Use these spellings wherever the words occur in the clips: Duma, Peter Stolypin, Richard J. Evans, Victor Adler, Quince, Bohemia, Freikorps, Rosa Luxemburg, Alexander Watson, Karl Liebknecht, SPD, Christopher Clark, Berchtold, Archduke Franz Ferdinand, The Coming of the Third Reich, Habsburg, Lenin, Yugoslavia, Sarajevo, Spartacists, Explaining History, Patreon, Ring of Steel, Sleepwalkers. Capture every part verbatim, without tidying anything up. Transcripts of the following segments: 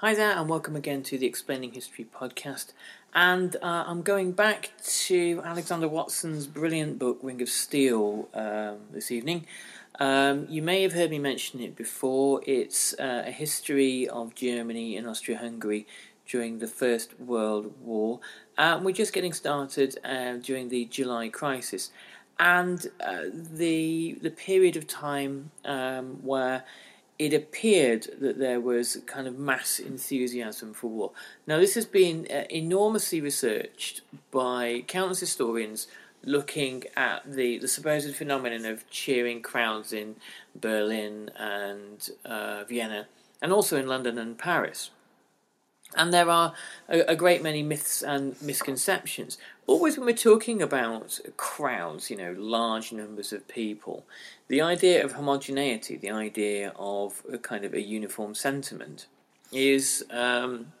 Hi there, and welcome again to the Explaining History podcast. And uh, I'm going back to Alexander Watson's brilliant book, Ring of Steel, um, this evening. Um, you may have heard me mention it before. It's uh, a history of Germany and Austria-Hungary during the First World War. Um, we're just getting started uh, during the July crisis. And uh, the, the period of time um, where it appeared that there was kind of mass enthusiasm for war. Now, this has been uh, enormously researched by countless historians looking at the, the supposed phenomenon of cheering crowds in Berlin and uh, Vienna, and also in London and Paris. And there are a, a great many myths and misconceptions. Always when we're talking about crowds, you know, large numbers of people, the idea of homogeneity, the idea of a kind of a uniform sentiment is um,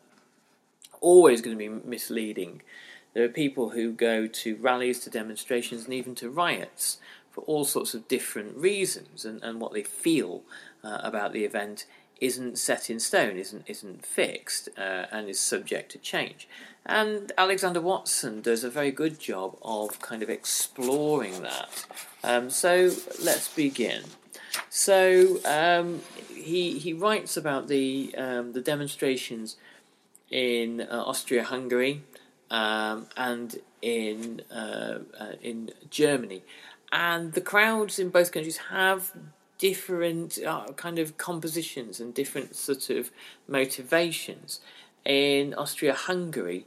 always going to be misleading. There are people who go to rallies, to demonstrations, and even to riots for all sorts of different reasons, and, and what they feel uh, about the event isn't set in stone, isn't isn't fixed, uh, and is subject to change. And Alexander Watson does a very good job of kind of exploring that. Um, so let's begin. So um, he he writes about the um, the demonstrations in uh, Austria-Hungary um, and in uh, uh, in Germany, and the crowds in both countries have different uh, kind of compositions and different sort of motivations. In Austria-Hungary,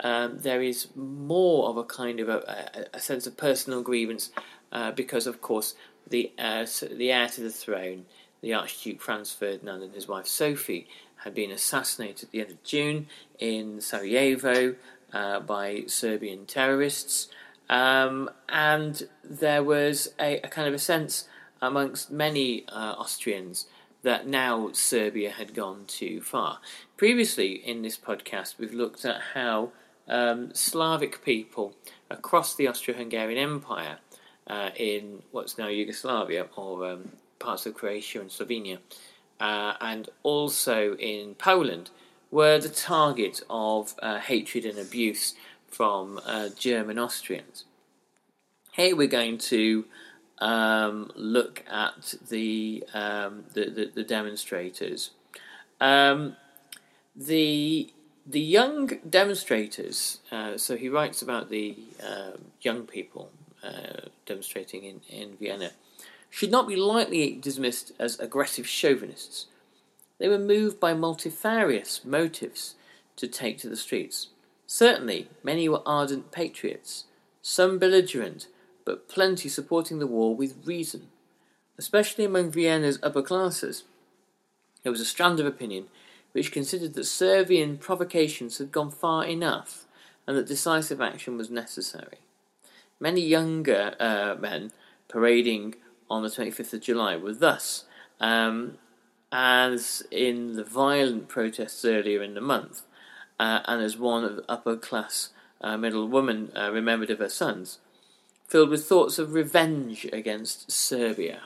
um, there is more of a kind of a, a, a sense of personal grievance uh, because, of course, the uh, the heir to the throne, the Archduke Franz Ferdinand, and his wife Sophie had been assassinated at the end of June in Sarajevo uh, by Serbian terrorists, um, and there was a, a kind of a sense amongst many uh, Austrians that now Serbia had gone too far. Previously in this podcast we've looked at how um, Slavic people across the Austro-Hungarian Empire uh, in what's now Yugoslavia or um, parts of Croatia and Slovenia uh, and also in Poland were the target of uh, hatred and abuse from uh, German Austrians. Here we're going to Um, look at the, um, the, the the demonstrators. Um, the the young demonstrators. Uh, so he writes about the uh, young people uh, demonstrating in, in Vienna should not be lightly dismissed as aggressive chauvinists. They were moved by multifarious motives to take to the streets. Certainly, many were ardent patriots. Some belligerent, but plenty supporting the war with reason. Especially among Vienna's upper classes, there was a strand of opinion which considered that Serbian provocations had gone far enough and that decisive action was necessary. Many younger uh, men parading on the twenty-fifth of July were thus, um, as in the violent protests earlier in the month, uh, and as one of the upper-class uh, middle woman uh, remembered of her sons, filled with thoughts of revenge against Serbia.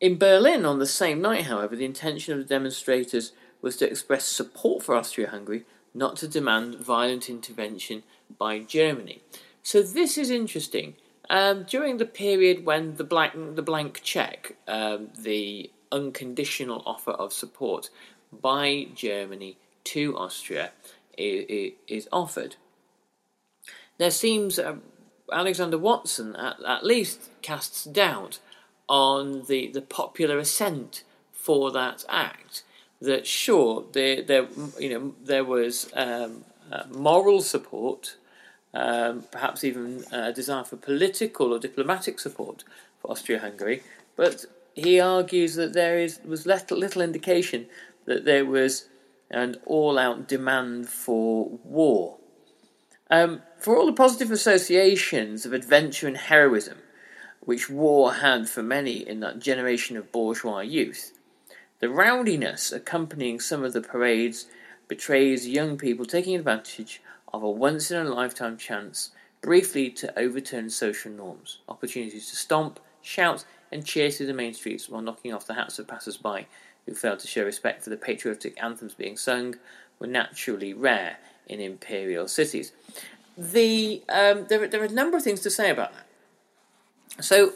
In Berlin on the same night, however, the intention of the demonstrators was to express support for Austria-Hungary, not to demand violent intervention by Germany. So this is interesting. Um, during the period when the blank, the blank check, um, the unconditional offer of support by Germany to Austria is, is offered, there seems uh, Alexander Watson at, at least casts doubt on the, the popular assent for that act. That sure, there, there, you know, there was um, uh, moral support, um, perhaps even a desire for political or diplomatic support for Austria-Hungary, but he argues that there is was little, little indication that there was an all-out demand for war. Um, for all the positive associations of adventure and heroism, which war had for many in that generation of bourgeois youth, the rowdiness accompanying some of the parades betrays young people taking advantage of a once-in-a-lifetime chance briefly to overturn social norms, opportunities to stomp, shout and cheer through the main streets while knocking off the hats of passers-by who failed to show respect for the patriotic anthems being sung were naturally rare in imperial cities. The um, there, there are a number of things to say about that. So,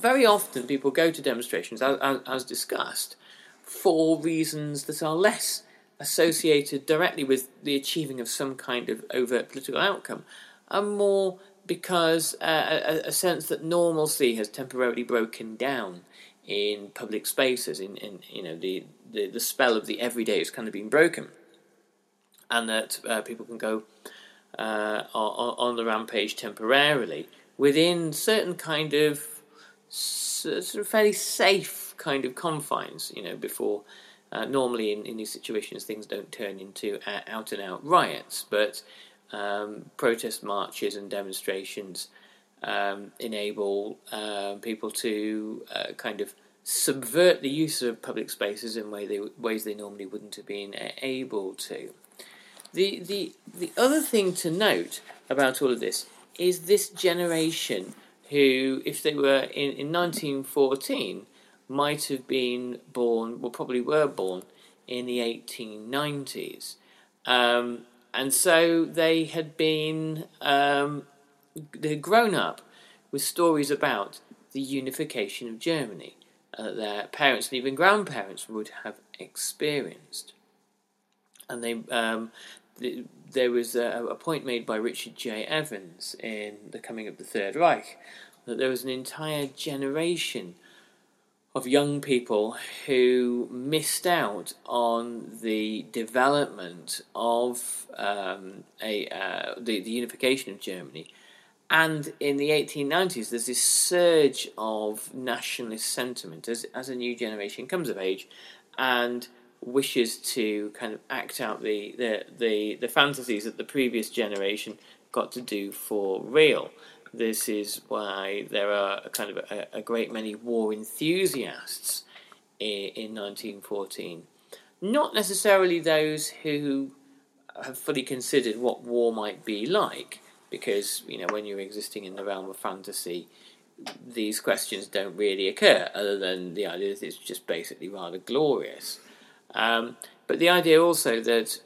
very often people go to demonstrations, as, as discussed, for reasons that are less associated directly with the achieving of some kind of overt political outcome, and more because uh, a, a sense that normalcy has temporarily broken down in public spaces. In, in you know, the, the, the spell of the everyday has kind of been broken, and that uh, people can go uh, on, on the rampage temporarily within certain kind of sort of fairly safe kind of confines, you know, before uh, normally in, in these situations things don't turn into uh, out and out riots, but um, protest marches and demonstrations um, enable uh, people to uh, kind of subvert the use of public spaces in way they, ways they normally wouldn't have been able to. The, the, the other thing to note about all of this is this generation who, if they were in, in nineteen fourteen, might have been born, well, probably were born, in the eighteen nineties. Um, and so they had been, um, they had grown up with stories about the unification of Germany uh, that their parents and even grandparents would have experienced. And they, um, the, there was a, a point made by Richard J. Evans in The Coming of the Third Reich, that there was an entire generation of young people who missed out on the development of um, a uh, the, the unification of Germany. And in the eighteen nineties, there's this surge of nationalist sentiment as, as a new generation comes of age and wishes to kind of act out the, the, the, the fantasies that the previous generation got to do for real. This is why there are a kind of a, a great many war enthusiasts in, in nineteen fourteen. Not necessarily those who have fully considered what war might be like, because, you know, when you're existing in the realm of fantasy, these questions don't really occur, other than the idea that it's just basically rather glorious. Um, but the idea also that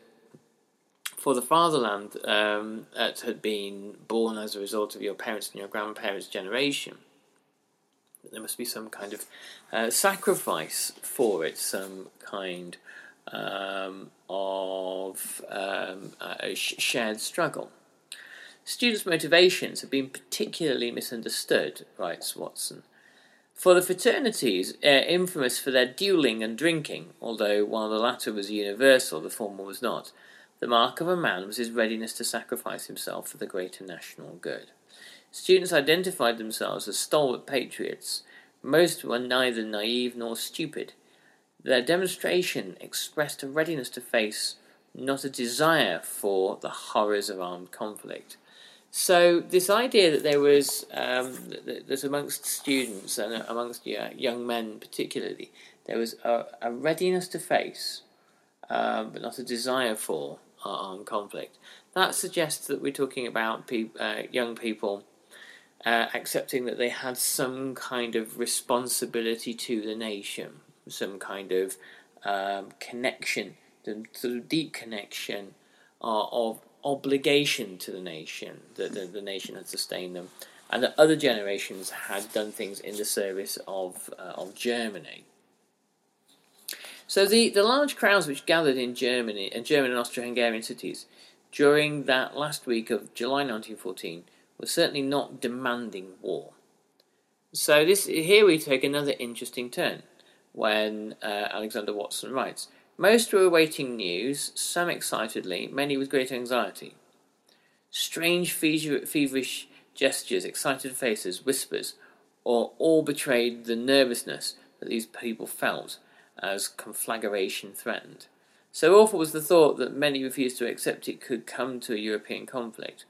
for the fatherland um, that had been born as a result of your parents and your grandparents' generation, there must be some kind of uh, sacrifice for it, some kind um, of um, uh, sh- shared struggle. Students' motivations have been particularly misunderstood, writes Watson. For the fraternities, uh, infamous for their duelling and drinking, although while the latter was universal, the former was not, the mark of a man was his readiness to sacrifice himself for the greater national good. Students identified themselves as stalwart patriots. Most were neither naive nor stupid. Their demonstration expressed a readiness to face, not a desire for, the horrors of armed conflict. So this idea that there was, um, that, that amongst students and amongst yeah, young men particularly, there was a, a readiness to face, um, but not a desire for armed conflict. That suggests that we're talking about pe- uh, young people uh, accepting that they had some kind of responsibility to the nation, some kind of um, connection, the sort of deep connection uh, of obligation to the nation, that the, the nation had sustained them, and that other generations had done things in the service of uh, of Germany. So the, the large crowds which gathered in Germany and German and Austro-Hungarian cities during that last week of July nineteen fourteen were certainly not demanding war. So this here we take another interesting turn when uh, Alexander Watson writes, "Most were awaiting news, some excitedly, many with great anxiety. Strange feverish gestures, excited faces, whispers, or all betrayed the nervousness that these people felt as conflagration threatened. So awful was the thought that many refused to accept it could come to a European conflict.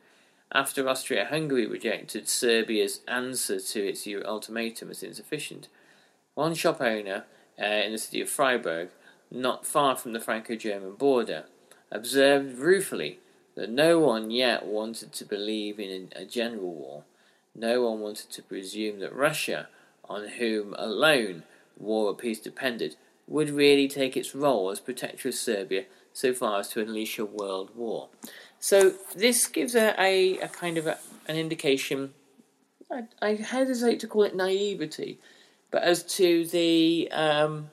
After Austria-Hungary rejected Serbia's answer to its ultimatum as insufficient, one shop owner uh, in the city of Freikorps, not far from the Franco-German border, observed ruefully that no one yet wanted to believe in a general war. No one wanted to presume that Russia, on whom alone war or peace depended, would really take its role as protector of Serbia so far as to unleash a world war." So this gives a, a, a kind of a, an indication, I, I hesitate to call it naivety, but as to the... Um,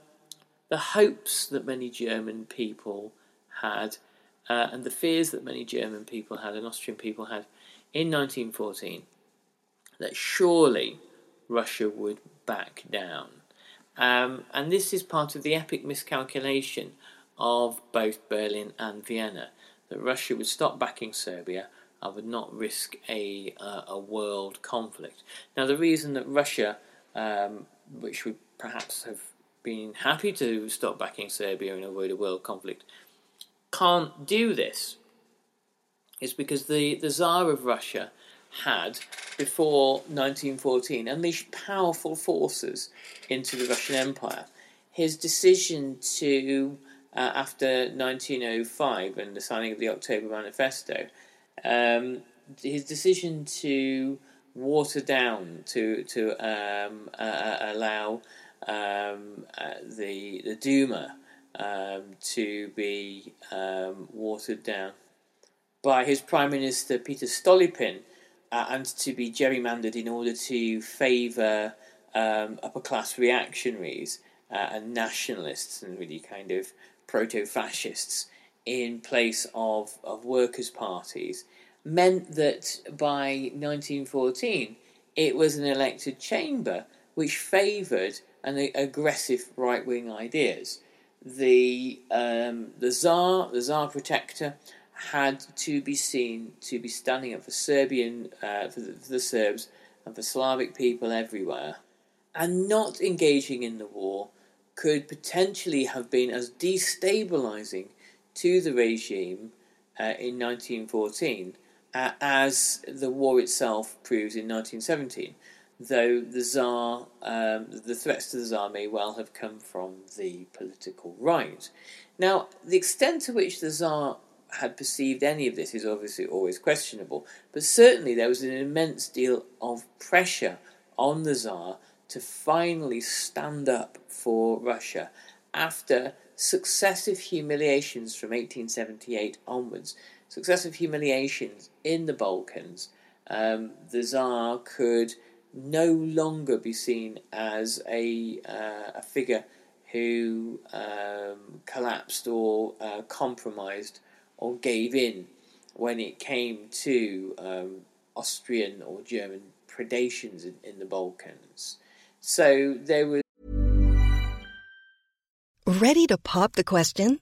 the hopes that many German people had uh, and the fears that many German people had and Austrian people had in nineteen fourteen, that surely Russia would back down. Um, and this is part of the epic miscalculation of both Berlin and Vienna, that Russia would stop backing Serbia and would not risk a, uh, a world conflict. Now, the reason that Russia, um, which would perhaps have been happy to stop backing Serbia and avoid a world conflict, can't do this, is because the, the Tsar of Russia had, before nineteen fourteen, unleashed powerful forces into the Russian Empire. His decision to, uh, after nineteen oh five and the signing of the October Manifesto, um, his decision to water down, to, to um, uh, allow... Um, uh, the the Duma um, to be um, watered down by his Prime Minister Peter Stolypin, uh, and to be gerrymandered in order to favour um, upper class reactionaries uh, and nationalists and really kind of proto-fascists in place of, of workers' parties, meant that by nineteen fourteen it was an elected chamber which favoured and the aggressive right-wing ideas. The um, the Tsar, the Tsar protector, had to be seen to be standing up for Serbian, uh, for, the, for the Serbs and for Slavic people everywhere. And not engaging in the war could potentially have been as destabilising to the regime uh, in nineteen fourteen uh, as the war itself proves in nineteen seventeen. Though the Tsar, um, the threats to the Tsar may well have come from the political right. Now, the extent to which the Tsar had perceived any of this is obviously always questionable, but certainly there was an immense deal of pressure on the Tsar to finally stand up for Russia after successive humiliations from eighteen seventy-eight onwards, successive humiliations in the Balkans. Um, the Tsar could no longer be seen as a uh, a figure who um, collapsed or uh, compromised or gave in when it came to um, Austrian or German predations in, in the Balkans. So there was... Ready to pop the question?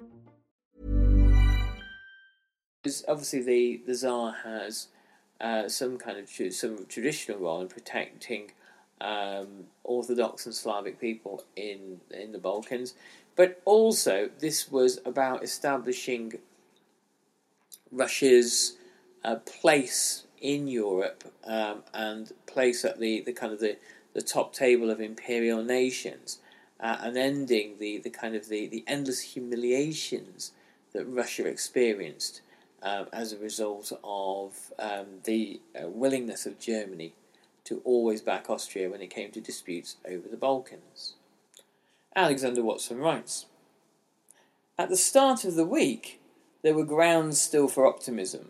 Obviously, the, the Tsar has uh, some kind of tr- some traditional role in protecting um, Orthodox and Slavic people in in the Balkans, but also this was about establishing Russia's uh, place in Europe um, and place at the, the kind of the, the top table of imperial nations, uh, and ending the, the kind of the, the endless humiliations that Russia experienced. Um, as a result of um, the uh, willingness of Germany to always back Austria when it came to disputes over the Balkans. Alexander Watson writes, "At the start of the week, there were grounds still for optimism.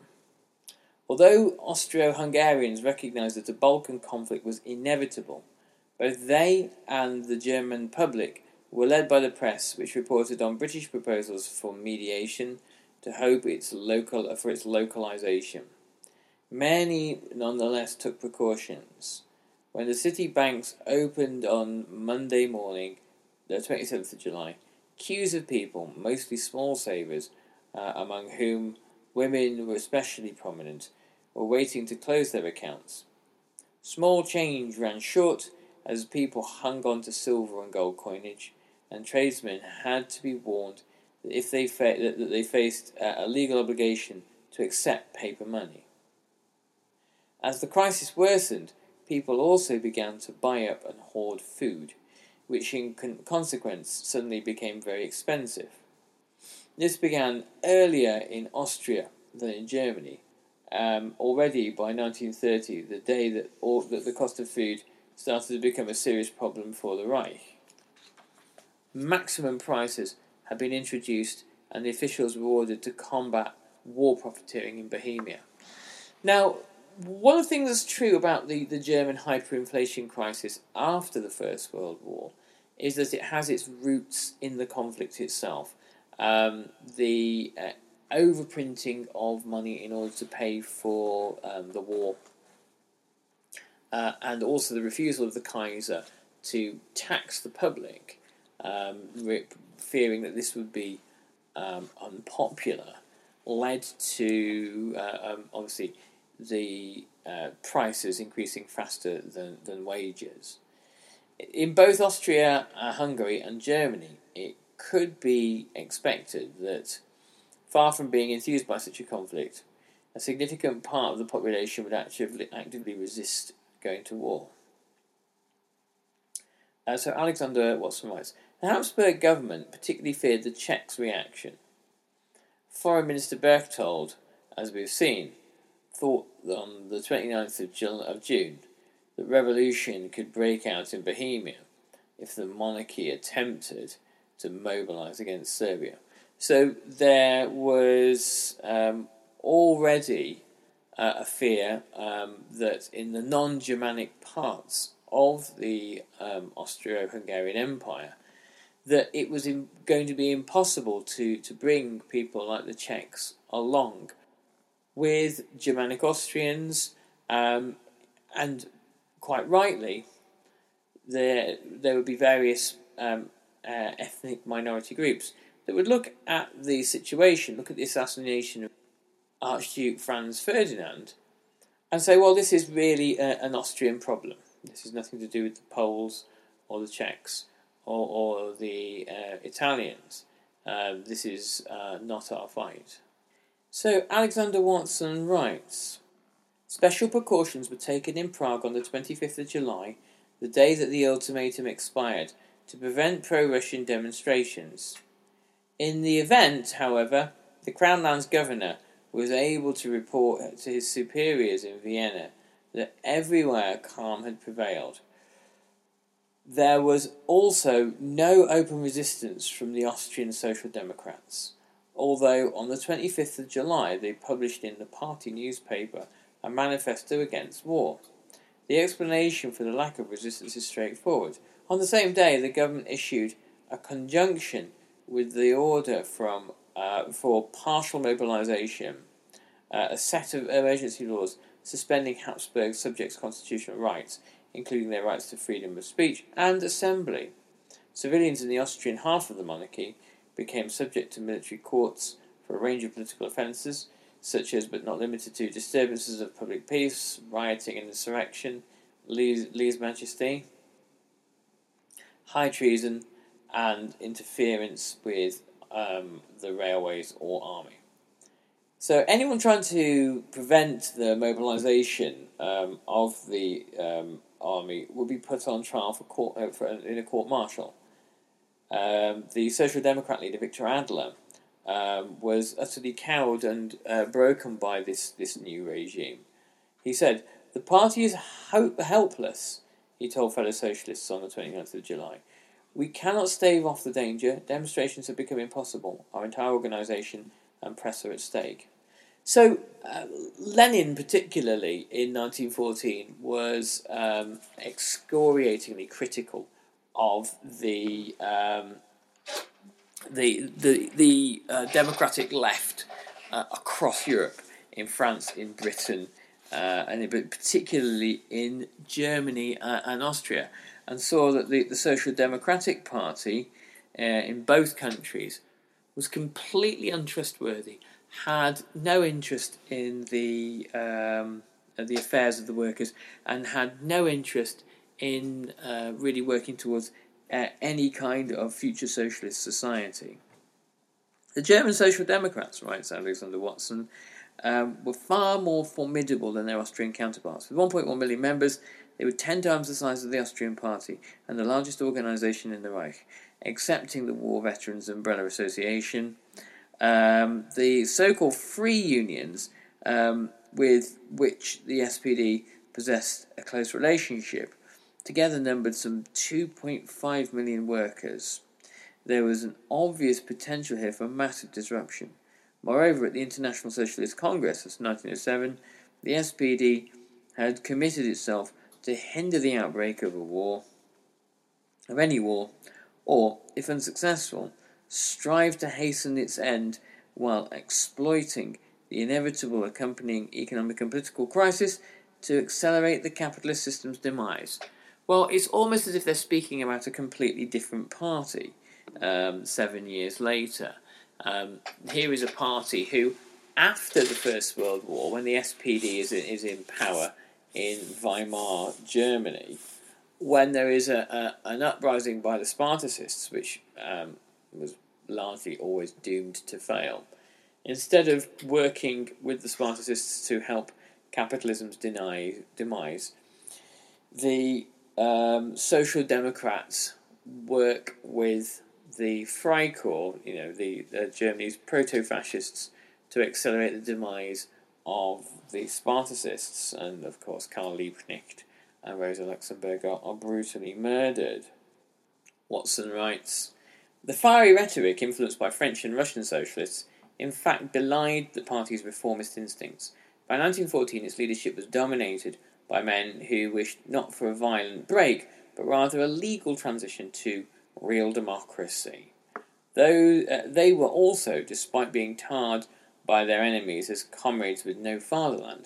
Although Austro-Hungarians recognised that a Balkan conflict was inevitable, both they and the German public were led by the press, which reported on British proposals for mediation to hope its local for its localization. Many, nonetheless, took precautions. When the city banks opened on Monday morning, the twenty-seventh of July, queues of people, mostly small savers, uh, among whom women were especially prominent, were waiting to close their accounts. Small change ran short as people hung on to silver and gold coinage, and tradesmen had to be warned if they fa- that they faced a legal obligation to accept paper money. As the crisis worsened, people also began to buy up and hoard food, which in con- consequence suddenly became very expensive. This began earlier in Austria than in Germany. Um, already by nineteen thirty, the day that, all, that the cost of food started to become a serious problem for the Reich. Maximum prices had been introduced, and the officials were ordered to combat war profiteering in Bohemia." Now, one of the things that's true about the, the German hyperinflation crisis after the First World War is that it has its roots in the conflict itself. Um, the uh, overprinting of money in order to pay for um, the war, uh, and also the refusal of the Kaiser to tax the public, Um, re- fearing that this would be um, unpopular, led to uh, um, obviously the uh, prices increasing faster than, than wages. In both Austria, uh, Hungary and Germany, it could be expected that, far from being enthused by such a conflict, a significant part of the population would actively, actively resist going to war. Uh, so Alexander Watson writes, "The Habsburg government particularly feared the Czechs' reaction. Foreign Minister Berchtold, as we've seen, thought on the twenty-ninth of June that revolution could break out in Bohemia if the monarchy attempted to mobilise against Serbia." So there was um, already uh, a fear um, that in the non-Germanic parts of the um, Austro-Hungarian Empire, that it was in, going to be impossible to, to bring people like the Czechs along with Germanic Austrians, um, and quite rightly, there there would be various um, uh, ethnic minority groups that would look at the situation, look at the assassination Archduke Franz Ferdinand and say, well, this is really a, an Austrian problem. This is nothing to do with the Poles or the Czechs or, or the uh, Italians. Uh, this is uh, not our fight. So Alexander Watson writes, special precautions were taken in Prague on the twenty-fifth of July, the day that the ultimatum expired, to prevent pro-Russian demonstrations. In the event, however, the Crown Lands governor was able to report to his superiors in Vienna that everywhere calm had prevailed. There was also no open resistance from the Austrian Social Democrats, although on the twenty-fifth of July they published in the party newspaper a manifesto against war. The explanation for the lack of resistance is straightforward. On the same day, the government issued a conjunction with the order from uh, for partial mobilisation, uh, a set of emergency laws suspending Habsburg subjects' constitutional rights, including their rights to freedom of speech and assembly. Civilians in the Austrian half of the monarchy became subject to military courts for a range of political offences, such as, but not limited to, disturbances of public peace, rioting and insurrection, lese majesty, high treason, and interference with um, the railways or army. So anyone trying to prevent the mobilisation um, of the um, army would be put on trial for court uh, for, in a court-martial. Um, the Social Democrat leader, Victor Adler, Um, was utterly cowed and uh, broken by this, this new regime. He said, the party is ho- helpless, he told fellow socialists on the twenty-ninth of July. We cannot stave off the danger. Demonstrations have become impossible. Our entire organisation and press are at stake. So uh, Lenin, particularly in nineteen fourteen, was um, excoriatingly critical of the... Um, the the, the uh, democratic left uh, across Europe, in France, in Britain, uh, and in, particularly in Germany uh, and Austria, and saw that the, the Social Democratic Party uh, in both countries was completely untrustworthy, had no interest in the um, the affairs of the workers, and had no interest in uh, really working towards Uh, any kind of future socialist society. The German Social Democrats, writes Alexander Watson, um, were far more formidable than their Austrian counterparts. With one point one million members, they were ten times the size of the Austrian party and the largest organisation in the Reich, excepting the War Veterans Umbrella Association. Um, the so-called free unions, um, with which the S P D possessed a close relationship, together numbered some two point five million workers. There was an obvious potential here for massive disruption. Moreover, at the International Socialist Congress of nineteen oh seven, the S P D had committed itself to hinder the outbreak of a war, of any war, or, if unsuccessful, strive to hasten its end while exploiting the inevitable accompanying economic and political crisis to accelerate the capitalist system's demise. Well, it's almost as if they're speaking about a completely different party um, seven years later. Um, here is a party who, after the First World War, when the S P D is in, is in power in Weimar, Germany, when there is a, a, an uprising by the Spartacists, which um, was largely always doomed to fail, instead of working with the Spartacists to help capitalism's deny, demise, the Um, Social Democrats work with the Freikorps, you know, the uh, Germany's proto-fascists, to accelerate the demise of the Spartacists, and of course Karl Liebknecht and Rosa Luxemburg are, are brutally murdered. Watson writes, the fiery rhetoric influenced by French and Russian socialists in fact belied the party's reformist instincts. By nineteen fourteen its leadership was dominated by men who wished not for a violent break, but rather a legal transition to real democracy. Though uh, they were also, despite being tarred by their enemies as comrades with no fatherland,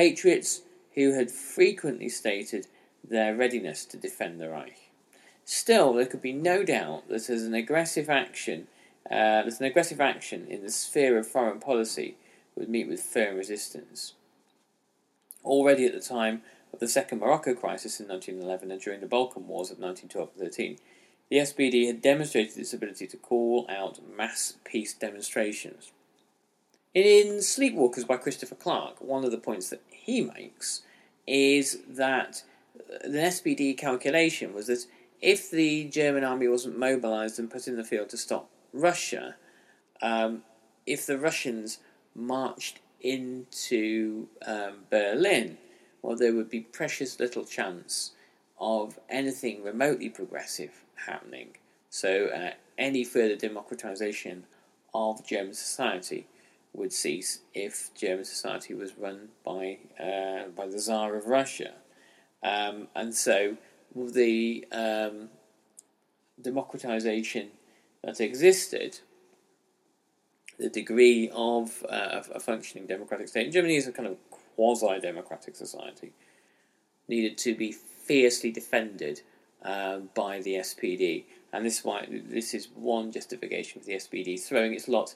patriots who had frequently stated their readiness to defend the Reich. Still, there could be no doubt that as an aggressive action, uh, that an aggressive action in the sphere of foreign policy would meet with firm resistance. Already at the time of the Second Morocco Crisis in nineteen eleven and during the Balkan Wars of nineteen twelve and thirteen, the S P D had demonstrated its ability to call out mass peace demonstrations. In Sleepwalkers by Christopher Clark, one of the points that he makes is that the S P D calculation was that if the German army wasn't mobilised and put in the field to stop Russia, um, if the Russians marched into um, Berlin, well, there would be precious little chance of anything remotely progressive happening. So uh, any further democratisation of German society would cease if German society was run by uh, by the Tsar of Russia. Um, and so the um, democratisation that existed, the degree of uh, a functioning democratic state, and Germany is a kind of quasi-democratic society, needed to be fiercely defended uh, by the S P D. And this might, this is one justification for the S P D throwing its lot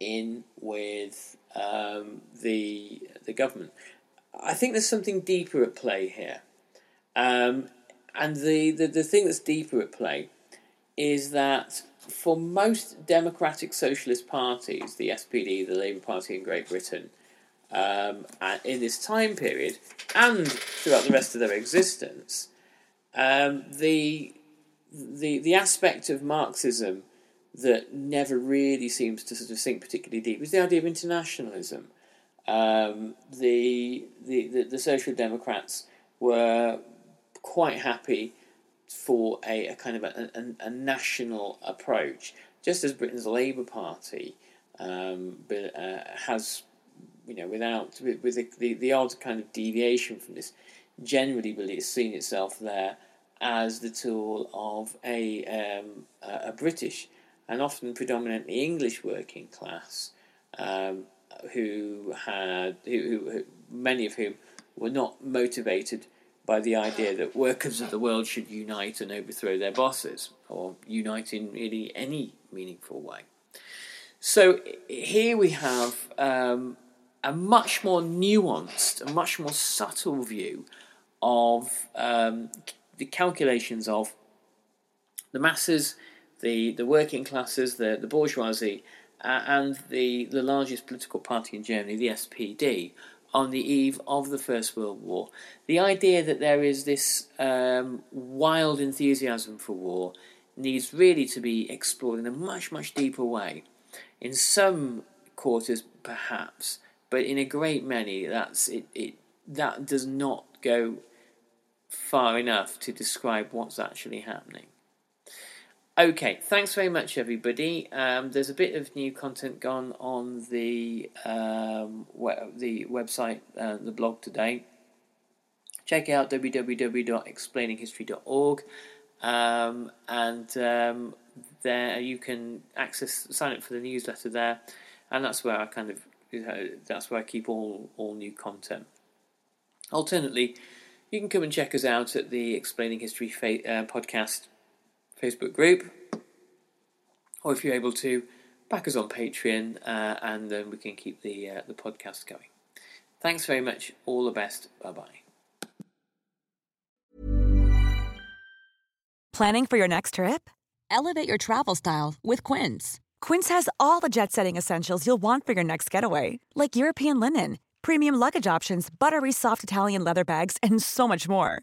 in with um, the the government. I think there's something deeper at play here. Um, and the, the, the thing that's deeper at play is that for most democratic socialist parties, the S P D, the Labour Party in Great Britain, um, in this time period and throughout the rest of their existence, um, the, the the aspect of Marxism that never really seems to sort of sink particularly deep is the idea of internationalism. Um, the, the, the the Social Democrats were quite happy for a, a kind of a, a, a national approach, just as Britain's Labour Party um, but, uh, has, you know, without with, with the, the the odd kind of deviation from this, generally really seen itself there as the tool of a um, a, a British and often predominantly English working class, um, who had who, who many of whom were not motivated by the idea that workers of the world should unite and overthrow their bosses, or unite in really any meaningful way. So here we have um, a much more nuanced, a much more subtle view of um, the calculations of the masses, the, the working classes, the, the bourgeoisie, uh, and the, the largest political party in Germany, the S P D, on the eve of the First World War. The idea that there is this um, wild enthusiasm for war needs really to be explored in a much, much deeper way. In some quarters, perhaps, but in a great many, that's it. it that does not go far enough to describe what's actually happening. Okay, thanks very much, everybody. Um, there's a bit of new content gone on the um, we- the website, uh, the blog today. Check out w w w dot explaining history dot org, um, and um, there you can access sign up for the newsletter there, and that's where I kind of you know, that's where I keep all all new content. Alternately, you can come and check us out at the Explaining History fa- uh, podcast Facebook group, or if you're able to, back us on Patreon, uh, and then we can keep the uh, the podcast going. Thanks very much. All the best. Bye-bye. Planning for your next trip? Elevate your travel style with Quince. Quince has all the jet-setting essentials you'll want for your next getaway, like European linen, premium luggage options, buttery soft Italian leather bags, and so much more,